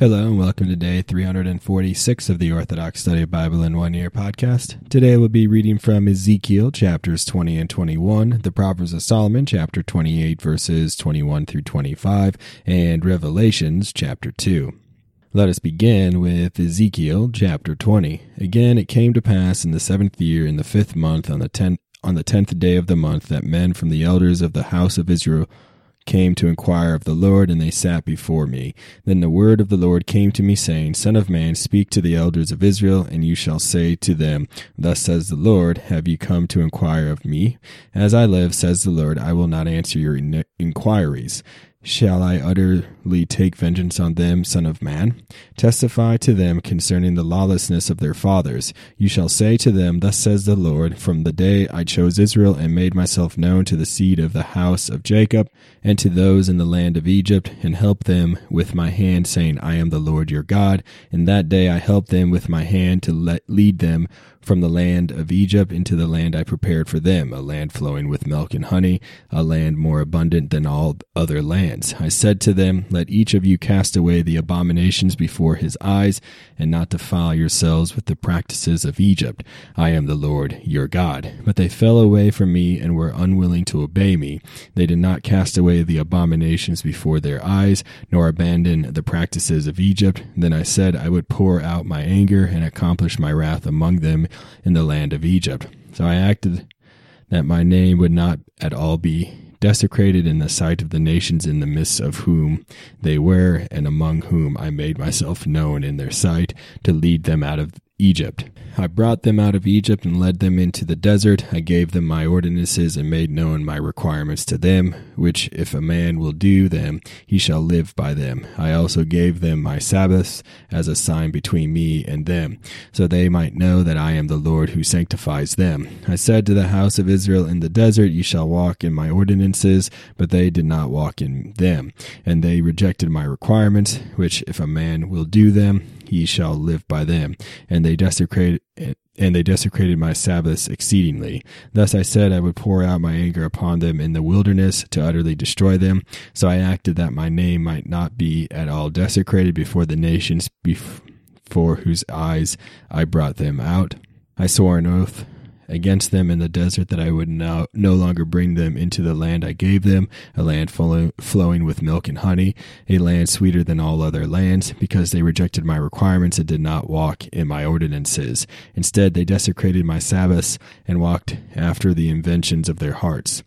Hello and welcome to day 346 of the Orthodox Study Bible in One Year podcast. Today we'll be reading from Ezekiel chapters 20 and 21, the Proverbs of Solomon chapter 28 verses 21 through 25, and Revelations chapter 2. Let us begin with Ezekiel chapter 20. Again, it came to pass in the 7th year in the 5th month on the 10th day of the month that men from the elders of the house of Israel came to inquire of the Lord, and they sat before me. Then the word of the Lord came to me, saying, Son of man, speak to the elders of Israel, and you shall say to them, Thus says the Lord, have you come to inquire of me? As I live, says the Lord, I will not answer your inquiries. Shall I utterly take vengeance on them, son of man? Testify to them concerning the lawlessness of their fathers. You shall say to them, Thus says the Lord, From the day I chose Israel and made myself known to the seed of the house of Jacob and to those in the land of Egypt, and helped them with my hand, saying, I am the Lord your God. And that day I helped them with my hand to lead them from the land of Egypt into the land I prepared for them, a land flowing with milk and honey, a land more abundant than all other lands. I said to them, Let each of you cast away the abominations before his eyes, and not defile yourselves with the practices of Egypt. I am the Lord your God. But they fell away from me and were unwilling to obey me. They did not cast away the abominations before their eyes, nor abandon the practices of Egypt. Then I said I would pour out my anger and accomplish my wrath among them in the land of Egypt. So I acted that my name would not at all be desecrated in the sight of the nations in the midst of whom they were, and among whom I made myself known in their sight to lead them out of Egypt. I brought them out of Egypt and led them into the desert. I gave them my ordinances and made known my requirements to them, which if a man will do them, he shall live by them. I also gave them my Sabbaths as a sign between me and them, so they might know that I am the Lord who sanctifies them. I said to the house of Israel in the desert, You shall walk in my ordinances, but they did not walk in them, and they rejected my requirements, which if a man will do them, he shall live by them, and they desecrated my Sabbaths exceedingly. Thus I said I would pour out my anger upon them in the wilderness to utterly destroy them. So I acted that my name might not be at all desecrated before the nations before whose eyes I brought them out. I swore an oath against them in the desert that I would now no longer bring them into the land I gave them, a land flowing with milk and honey, a land sweeter than all other lands, because they rejected my requirements and did not walk in my ordinances. Instead, they desecrated my Sabbaths and walked after the inventions of their hearts.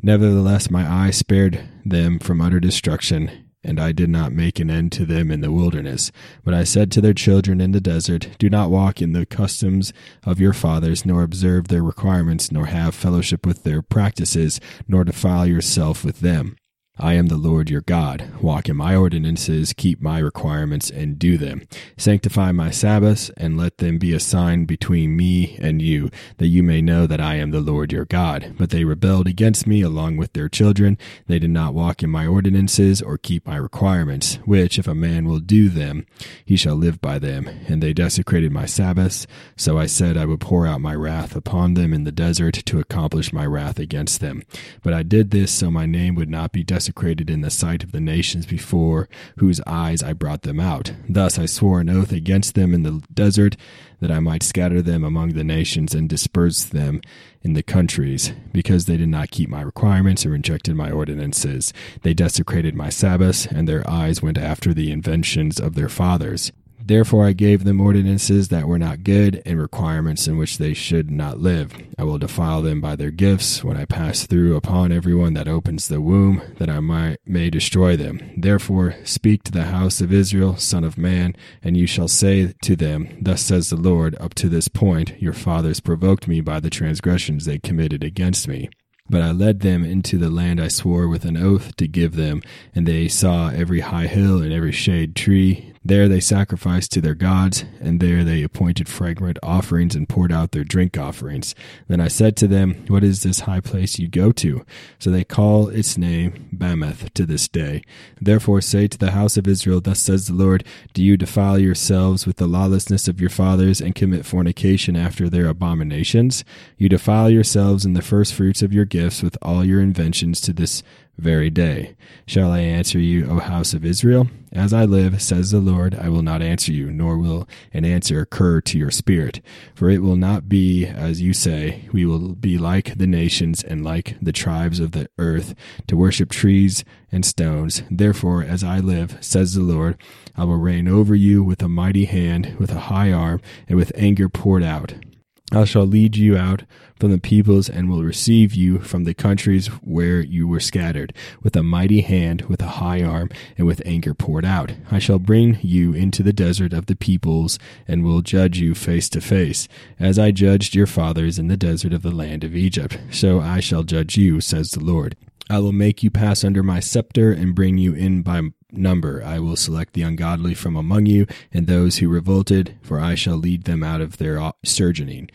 Nevertheless, my eye spared them from utter destruction, and I did not make an end to them in the wilderness. But I said to their children in the desert, Do not walk in the customs of your fathers, nor observe their requirements, nor have fellowship with their practices, nor defile yourself with them. I am the Lord your God. Walk in my ordinances, keep my requirements, and do them. Sanctify my Sabbaths, and let them be a sign between me and you, that you may know that I am the Lord your God. But they rebelled against me along with their children. They did not walk in my ordinances or keep my requirements, which if a man will do them, he shall live by them. And they desecrated my Sabbaths. So I said I would pour out my wrath upon them in the desert to accomplish my wrath against them. But I did this so my name would not be desecrated in the sight of the nations before whose eyes I brought them out. Thus I swore an oath against them in the desert, that I might scatter them among the nations and disperse them in the countries, because they did not keep my requirements or rejected my ordinances. They desecrated my Sabbaths, and their eyes went after the inventions of their fathers. Therefore I gave them ordinances that were not good, and requirements in which they should not live. I will defile them by their gifts when I pass through upon everyone that opens the womb, that I may destroy them. Therefore speak to the house of Israel, son of man, and you shall say to them, Thus says the Lord, Up to this point your fathers provoked me by the transgressions they committed against me. But I led them into the land I swore with an oath to give them, and they saw every high hill and every shade tree. There they sacrificed to their gods, and there they appointed fragrant offerings and poured out their drink offerings. Then I said to them, What is this high place you go to? So they call its name Bamoth to this day. Therefore say to the house of Israel, Thus says the Lord, Do you defile yourselves with the lawlessness of your fathers and commit fornication after their abominations? You defile yourselves in the first fruits of your gifts with all your inventions to this very day. Shall I answer you, O house of Israel? As I live, says the Lord, I will not answer you, nor will an answer occur to your spirit. For it will not be as you say. We will be like the nations and like the tribes of the earth, to worship trees and stones. Therefore, as I live, says the Lord, I will reign over you with a mighty hand, with a high arm, and with anger poured out. I shall lead you out from the peoples and will receive you from the countries where you were scattered, with a mighty hand, with a high arm, and with anger poured out. I shall bring you into the desert of the peoples and will judge you face to face, as I judged your fathers in the desert of the land of Egypt. So I shall judge you, says the Lord. I will make you pass under my scepter and bring you in by number. I will select the ungodly from among you and those who revolted, for I shall lead them out of their sojourning,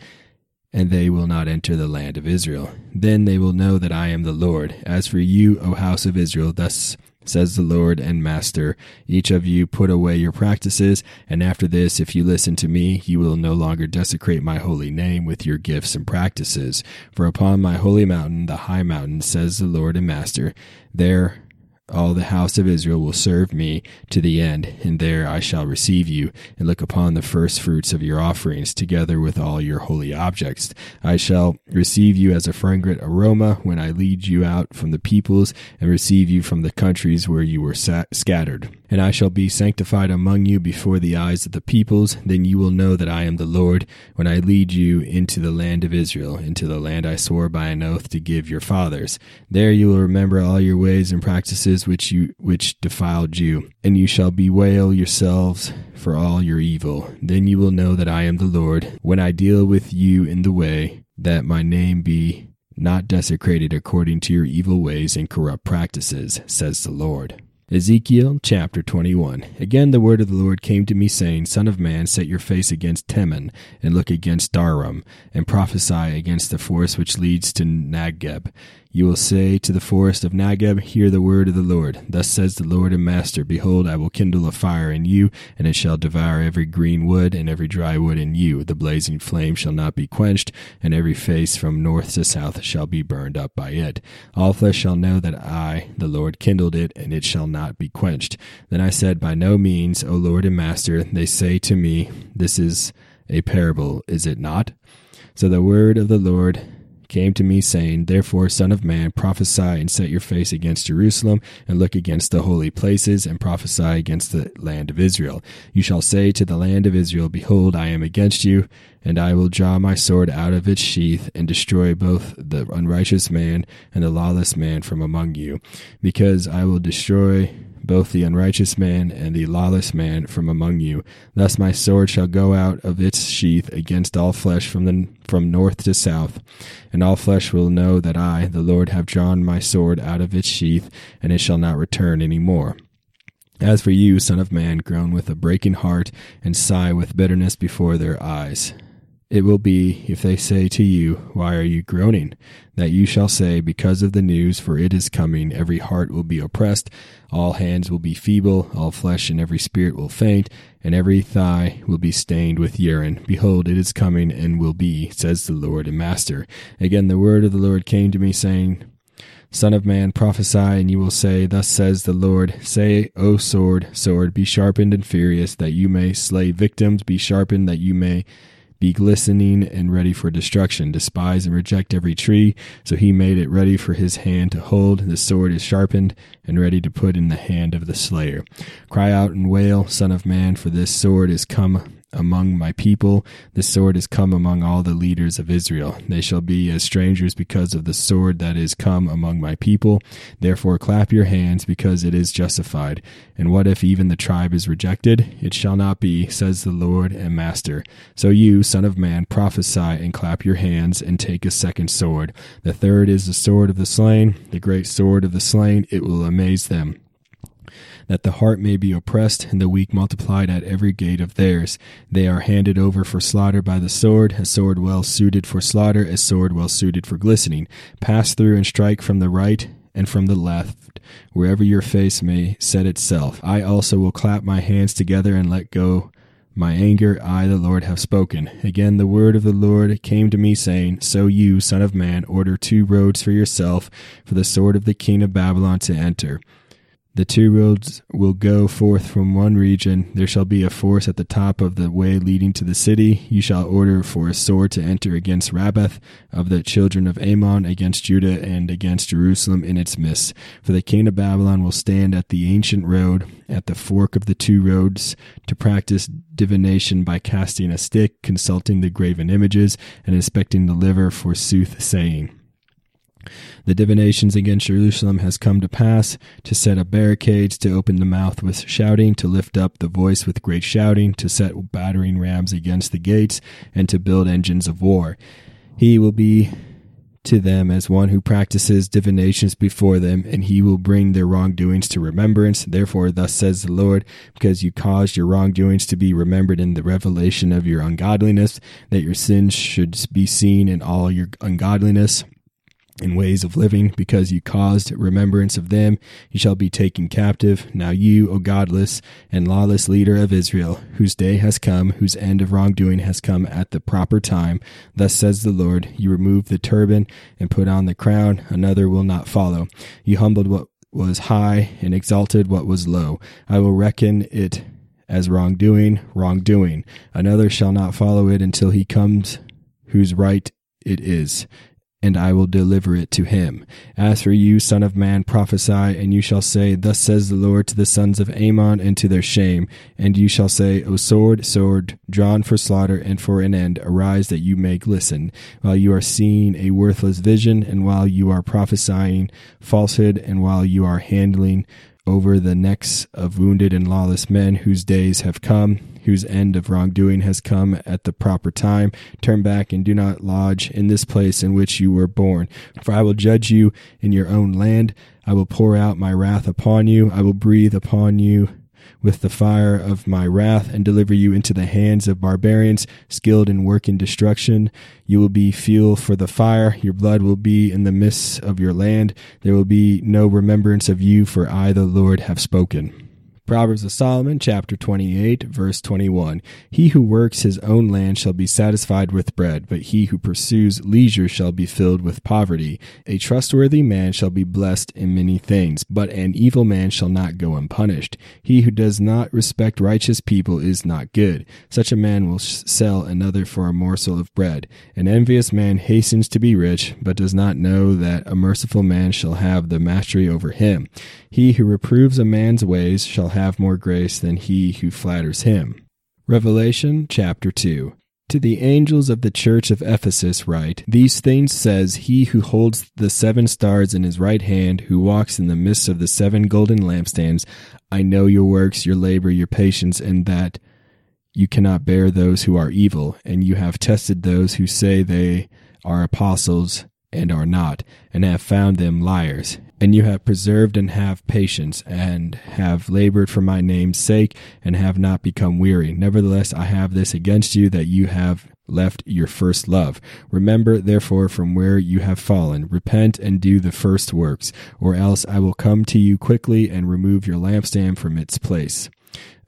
and they will not enter the land of Israel. Then they will know that I am the Lord. As for you, O house of Israel, thus says the Lord and Master, each of you put away your practices, and after this, if you listen to me, you will no longer desecrate my holy name with your gifts and practices. For upon my holy mountain, the high mountain, says the Lord and Master, there all the house of Israel will serve me to the end, and there I shall receive you, and look upon the first fruits of your offerings, together with all your holy objects. I shall receive you as a fragrant aroma when I lead you out from the peoples, and receive you from the countries where you were scattered. And I shall be sanctified among you before the eyes of the peoples. Then you will know that I am the Lord, when I lead you into the land of Israel, into the land I swore by an oath to give your fathers. There you will remember all your ways and practices which defiled you, and you shall bewail yourselves for all your evil. Then you will know that I am the Lord, when I deal with you in the way, that my name be not desecrated according to your evil ways and corrupt practices, says the Lord. Ezekiel chapter 21. Again the word of the Lord came to me, saying, Son of man, set your face against Teman, and look against Darum, and prophesy against the forest which leads to Negev. You will say to the forest of Negev, Hear the word of the Lord. Thus says the Lord and Master, Behold, I will kindle a fire in you, and it shall devour every green wood and every dry wood in you. The blazing flame shall not be quenched, and every face from north to south shall be burned up by it. All flesh shall know that I, the Lord, kindled it, and it shall not be quenched. Then I said, By no means, O Lord and Master. They say to me, This is a parable, is it not? So the word of the Lord came to me, saying, Therefore, Son of man, prophesy and set your face against Jerusalem, and look against the holy places, and prophesy against the land of Israel. You shall say to the land of Israel, Behold, I am against you, and I will draw my sword out of its sheath, and destroy both the unrighteous man and the lawless man from among you, because I will destroy both the unrighteous man and the lawless man from among you. Thus my sword shall go out of its sheath against all flesh from north to south. And all flesh will know that I, the Lord, have drawn my sword out of its sheath, and it shall not return any more. As for you, Son of man, groan with a breaking heart, and sigh with bitterness before their eyes. It will be, if they say to you, Why are you groaning? That you shall say, Because of the news, for it is coming. Every heart will be oppressed, all hands will be feeble, all flesh and every spirit will faint, and every thigh will be stained with urine. Behold, it is coming, and will be, says the Lord and Master. Again the word of the Lord came to me, saying, Son of man, prophesy, and you will say, Thus says the Lord, Say, O sword, sword, be sharpened and furious, that you may slay victims, be sharpened, that you may be glistening and ready for destruction. Despise and reject every tree, so he made it ready for his hand to hold. The sword is sharpened and ready to put in the hand of the slayer. Cry out and wail, Son of man, for this sword is come among my people. The sword is come among all the leaders of Israel. They shall be as strangers because of the sword that is come among my people. Therefore clap your hands, because it is justified. And what if even the tribe is rejected? It shall not be, says the Lord and Master. So you, Son of man, prophesy and clap your hands, and take a second sword. The third is the sword of the slain, the great sword of the slain. It will amaze them, that the heart may be oppressed, and the weak multiplied at every gate of theirs. They are handed over for slaughter by the sword, a sword well suited for slaughter, a sword well suited for glistening. Pass through and strike from the right and from the left, wherever your face may set itself. I also will clap my hands together and let go My anger, I the Lord, have spoken. Again the word of the Lord came to me, saying, So you, son of man, order two roads for yourself, for the sword of the king of Babylon to enter. The two roads will go forth from one region. There shall be a force at the top of the way leading to the city. You shall order for a sword to enter against Rabbath of the children of Ammon, against Judah, and against Jerusalem in its midst. For the king of Babylon will stand at the ancient road, at the fork of the two roads, to practice divination by casting a stick, consulting the graven images, and inspecting the liver for soothsaying. The divinations against Jerusalem has come to pass, to set up barricades, to open the mouth with shouting, to lift up the voice with great shouting, to set battering rams against the gates, and to build engines of war. He will be to them as one who practices divinations before them, and he will bring their wrongdoings to remembrance. Therefore, thus says the Lord, because you caused your wrongdoings to be remembered in the revelation of your ungodliness, that your sins should be seen in all your ungodliness and ways of living, because you caused remembrance of them, you shall be taken captive. Now you, O godless and lawless leader of Israel, whose day has come, whose end of wrongdoing has come at the proper time, thus says the Lord, you removed the turban and put on the crown, another will not follow. You humbled what was high and exalted what was low. I will reckon it as wrongdoing. Another shall not follow it until he comes whose right it is, and I will deliver it to him. As for you, son of man, prophesy, and you shall say, Thus says the Lord to the sons of Ammon and to their shame. And you shall say, O sword, sword, drawn for slaughter and for an end, arise that you may glisten, while you are seeing a worthless vision, and while you are prophesying falsehood, and while you are handling over the necks of wounded and lawless men, whose days have come, whose end of wrongdoing has come at the proper time. Turn back and do not lodge in this place in which you were born. For I will judge you in your own land. I will pour out my wrath upon you. I will breathe upon you with the fire of my wrath, and deliver you into the hands of barbarians skilled in working destruction. You will be fuel for the fire. Your blood will be in the midst of your land. There will be no remembrance of you, for I, the Lord, have spoken. Proverbs of Solomon, chapter 28, verse 21. He who works his own land shall be satisfied with bread, but he who pursues leisure shall be filled with poverty. A trustworthy man shall be blessed in many things, but an evil man shall not go unpunished. He who does not respect righteous people is not good. Such a man will sell another for a morsel of bread. An envious man hastens to be rich, but does not know that a merciful man shall have the mastery over him. He who reproves a man's ways shall have more grace than he who flatters him. Revelation chapter 2. To the angels of the church of Ephesus write, These things says he who holds the seven stars in his right hand, who walks in the midst of the seven golden lampstands. I know your works, your labor, your patience, and that you cannot bear those who are evil, and you have tested those who say they are apostles and are not, and have found them liars. And you have preserved and have patience, and have labored for my name's sake, and have not become weary. Nevertheless, I have this against you, that you have left your first love. Remember, therefore, from where you have fallen. Repent and do the first works, or else I will come to you quickly and remove your lampstand from its place,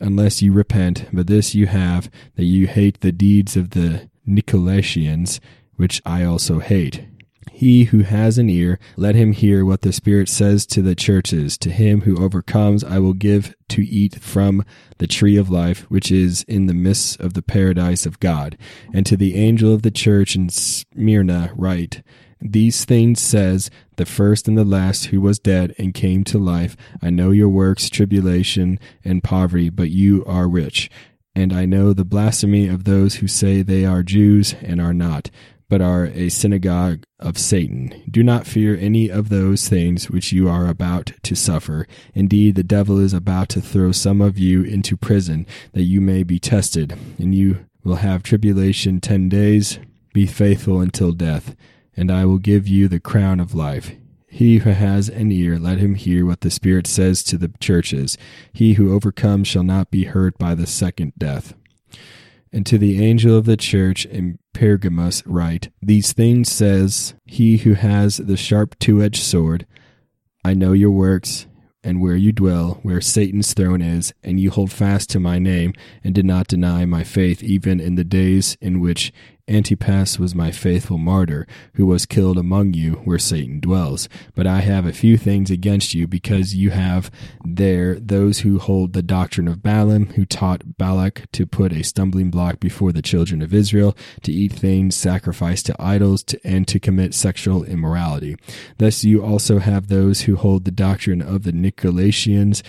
unless you repent. But this you have, that you hate the deeds of the Nicolaitans, which I also hate. He who has an ear, let him hear what the Spirit says to the churches. To him who overcomes, I will give to eat from the tree of life, which is in the midst of the paradise of God. And to the angel of the church in Smyrna write, These things says the first and the last, who was dead and came to life. I know your works, tribulation and poverty, but you are rich. And I know the blasphemy of those who say they are Jews and are not, but are a synagogue of Satan. Do not fear any of those things which you are about to suffer. Indeed, the devil is about to throw some of you into prison, that you may be tested, and you will have tribulation 10 days. Be faithful until death, and I will give you the crown of life. He who has an ear, let him hear what the Spirit says to the churches. He who overcomes shall not be hurt by the second death. And to the angel of the church in Pergamos write, These things says he who has the sharp two-edged sword, I know your works, and where you dwell, where Satan's throne is, and you hold fast to my name and did not deny my faith, even in the days in which Antipas was my faithful martyr, who was killed among you where Satan dwells. But I have a few things against you, because you have there those who hold the doctrine of Balaam, who taught Balak to put a stumbling block before the children of Israel, to eat things sacrificed to idols, and to commit sexual immorality. Thus you also have those who hold the doctrine of the Nicolaitans,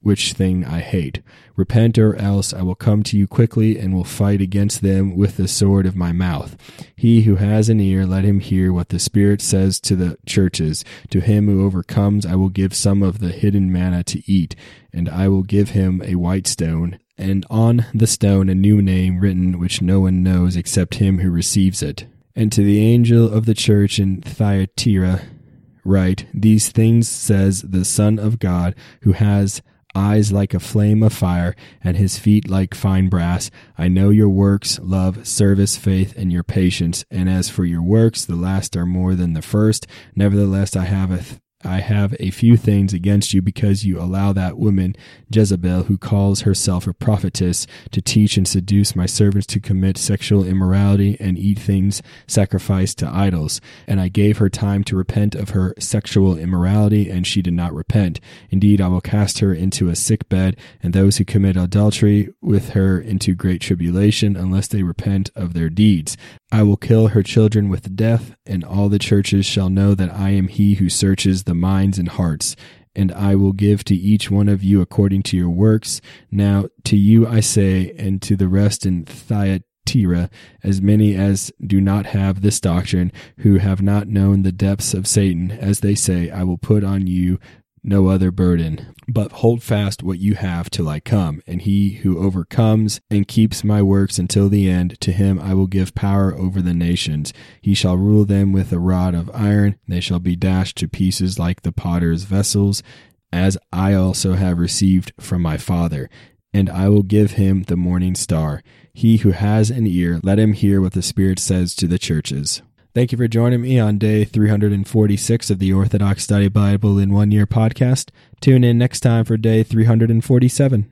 which thing I hate. Repent, or else I will come to you quickly and will fight against them with the sword of my mouth. He who has an ear, let him hear what the Spirit says to the churches. To him who overcomes, I will give some of the hidden manna to eat, and I will give him a white stone, and on the stone a new name written, which no one knows except him who receives it. And to the angel of the church in Thyatira write, these things says the Son of God, who has eyes like a flame of fire, and his feet like fine brass. I know your works, love, service, faith, and your patience. And as for your works, the last are more than the first. Nevertheless, I have a few things against you, because you allow that woman, Jezebel, who calls herself a prophetess, to teach and seduce my servants to commit sexual immorality and eat things sacrificed to idols. And I gave her time to repent of her sexual immorality, and she did not repent. Indeed, I will cast her into a sick bed, and those who commit adultery with her into great tribulation, unless they repent of their deeds. I will kill her children with death, and all the churches shall know that I am he who searches the minds and hearts, and I will give to each one of you according to your works. Now to you I say, and to the rest in Thyatira, as many as do not have this doctrine, who have not known the depths of Satan, as they say, I will put on you no other burden, but hold fast what you have till I come. And he who overcomes and keeps my works until the end, to him I will give power over the nations. He shall rule them with a rod of iron. They shall be dashed to pieces like the potter's vessels, as I also have received from my Father. And I will give him the morning star. He who has an ear, let him hear what the Spirit says to the churches. Thank you for joining me on day 346 of the Orthodox Study Bible in One Year podcast. Tune in next time for day 347.